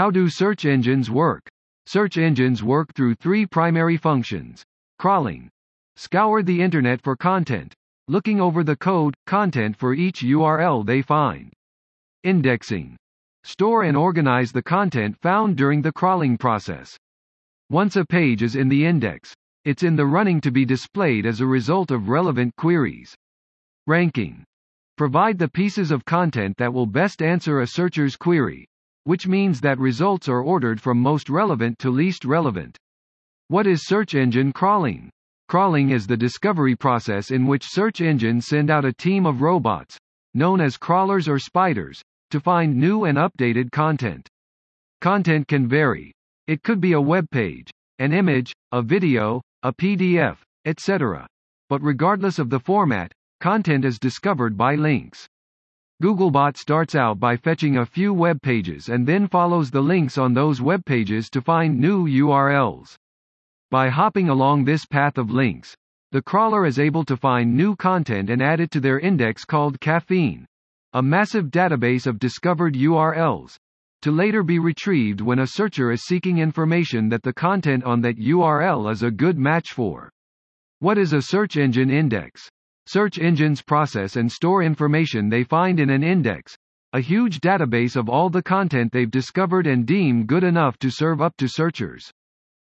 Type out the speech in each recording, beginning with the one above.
How do search engines work? Search engines work through three primary functions. Crawling. Scour the internet for content. Looking over the code, content for each URL they find. Indexing. Store and organize the content found during the crawling process. Once a page is in the index, it's in the running to be displayed as a result of relevant queries. Ranking. Provide the pieces of content that will best answer a searcher's query, which means that results are ordered from most relevant to least relevant. What is search engine crawling? Crawling is the discovery process in which search engines send out a team of robots, known as crawlers or spiders, to find new and updated content. Content can vary. It could be a web page, an image, a video, a PDF, etc. But regardless of the format, content is discovered by links. Googlebot starts out by fetching a few web pages and then follows the links on those web pages to find new URLs. By hopping along this path of links, the crawler is able to find new content and add it to their index called Caffeine, a massive database of discovered URLs, to later be retrieved when a searcher is seeking information that the content on that URL is a good match for. What is a search engine index? Search engines process and store information they find in an index, a huge database of all the content they've discovered and deem good enough to serve up to searchers.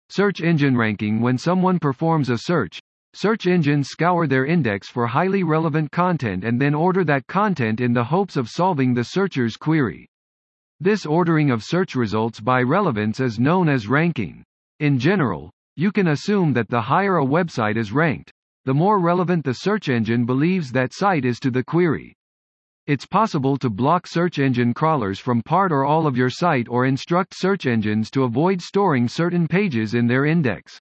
Search engine ranking. When someone performs a search, search engines scour their index for highly relevant content and then order that content in the hopes of solving the searcher's query. This ordering of search results by relevance is known as ranking. In general, you can assume that the higher a website is ranked, the more relevant the search engine believes that site is to the query. It's possible to block search engine crawlers from part or all of your site or instruct search engines to avoid storing certain pages in their index.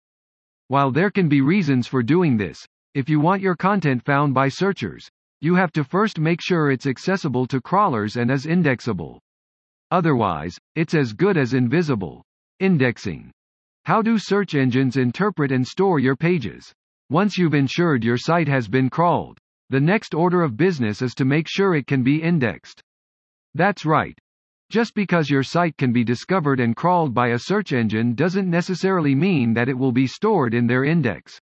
While there can be reasons for doing this, if you want your content found by searchers, you have to first make sure it's accessible to crawlers and is indexable. Otherwise, it's as good as invisible. Indexing. How do search engines interpret and store your pages? Once you've ensured your site has been crawled, the next order of business is to make sure it can be indexed. That's right. Just because your site can be discovered and crawled by a search engine doesn't necessarily mean that it will be stored in their index.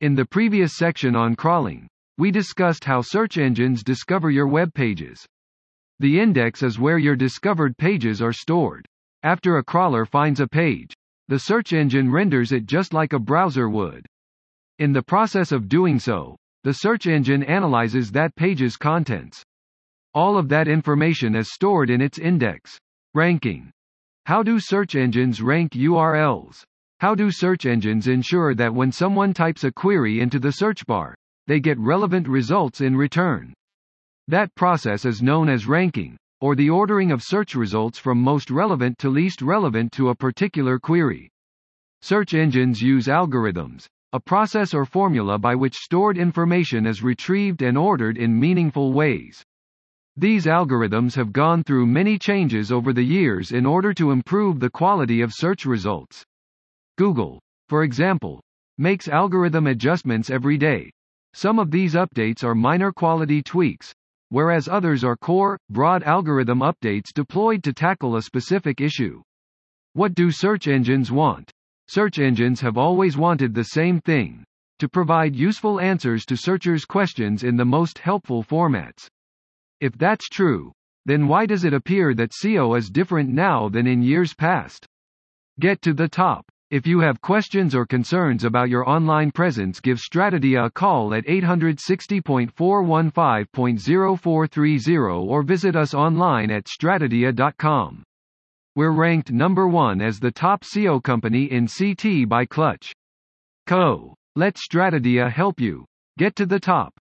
In the previous section on crawling, we discussed how search engines discover your web pages. The index is where your discovered pages are stored. After a crawler finds a page, the search engine renders it just like a browser would. In the process of doing so, the search engine analyzes that page's contents. All of that information is stored in its index. Ranking. How do search engines rank URLs? How do search engines ensure that when someone types a query into the search bar, they get relevant results in return? That process is known as ranking, or the ordering of search results from most relevant to least relevant to a particular query. Search engines use algorithms, a process or formula by which stored information is retrieved and ordered in meaningful ways. These algorithms have gone through many changes over the years in order to improve the quality of search results. Google, for example, makes algorithm adjustments every day. Some of these updates are minor quality tweaks, whereas others are core, broad algorithm updates deployed to tackle a specific issue. What do search engines want? Search engines have always wanted the same thing: to provide useful answers to searchers' questions in the most helpful formats. If that's true, then why does it appear that SEO is different now than in years past? Get to the top. If you have questions or concerns about your online presence, give Stratedia a call at 860.415.0430 or visit us online at stratedia.com. We're ranked #1 as the top SEO company in CT by Clutch. Let's Stratedia help you get to the top.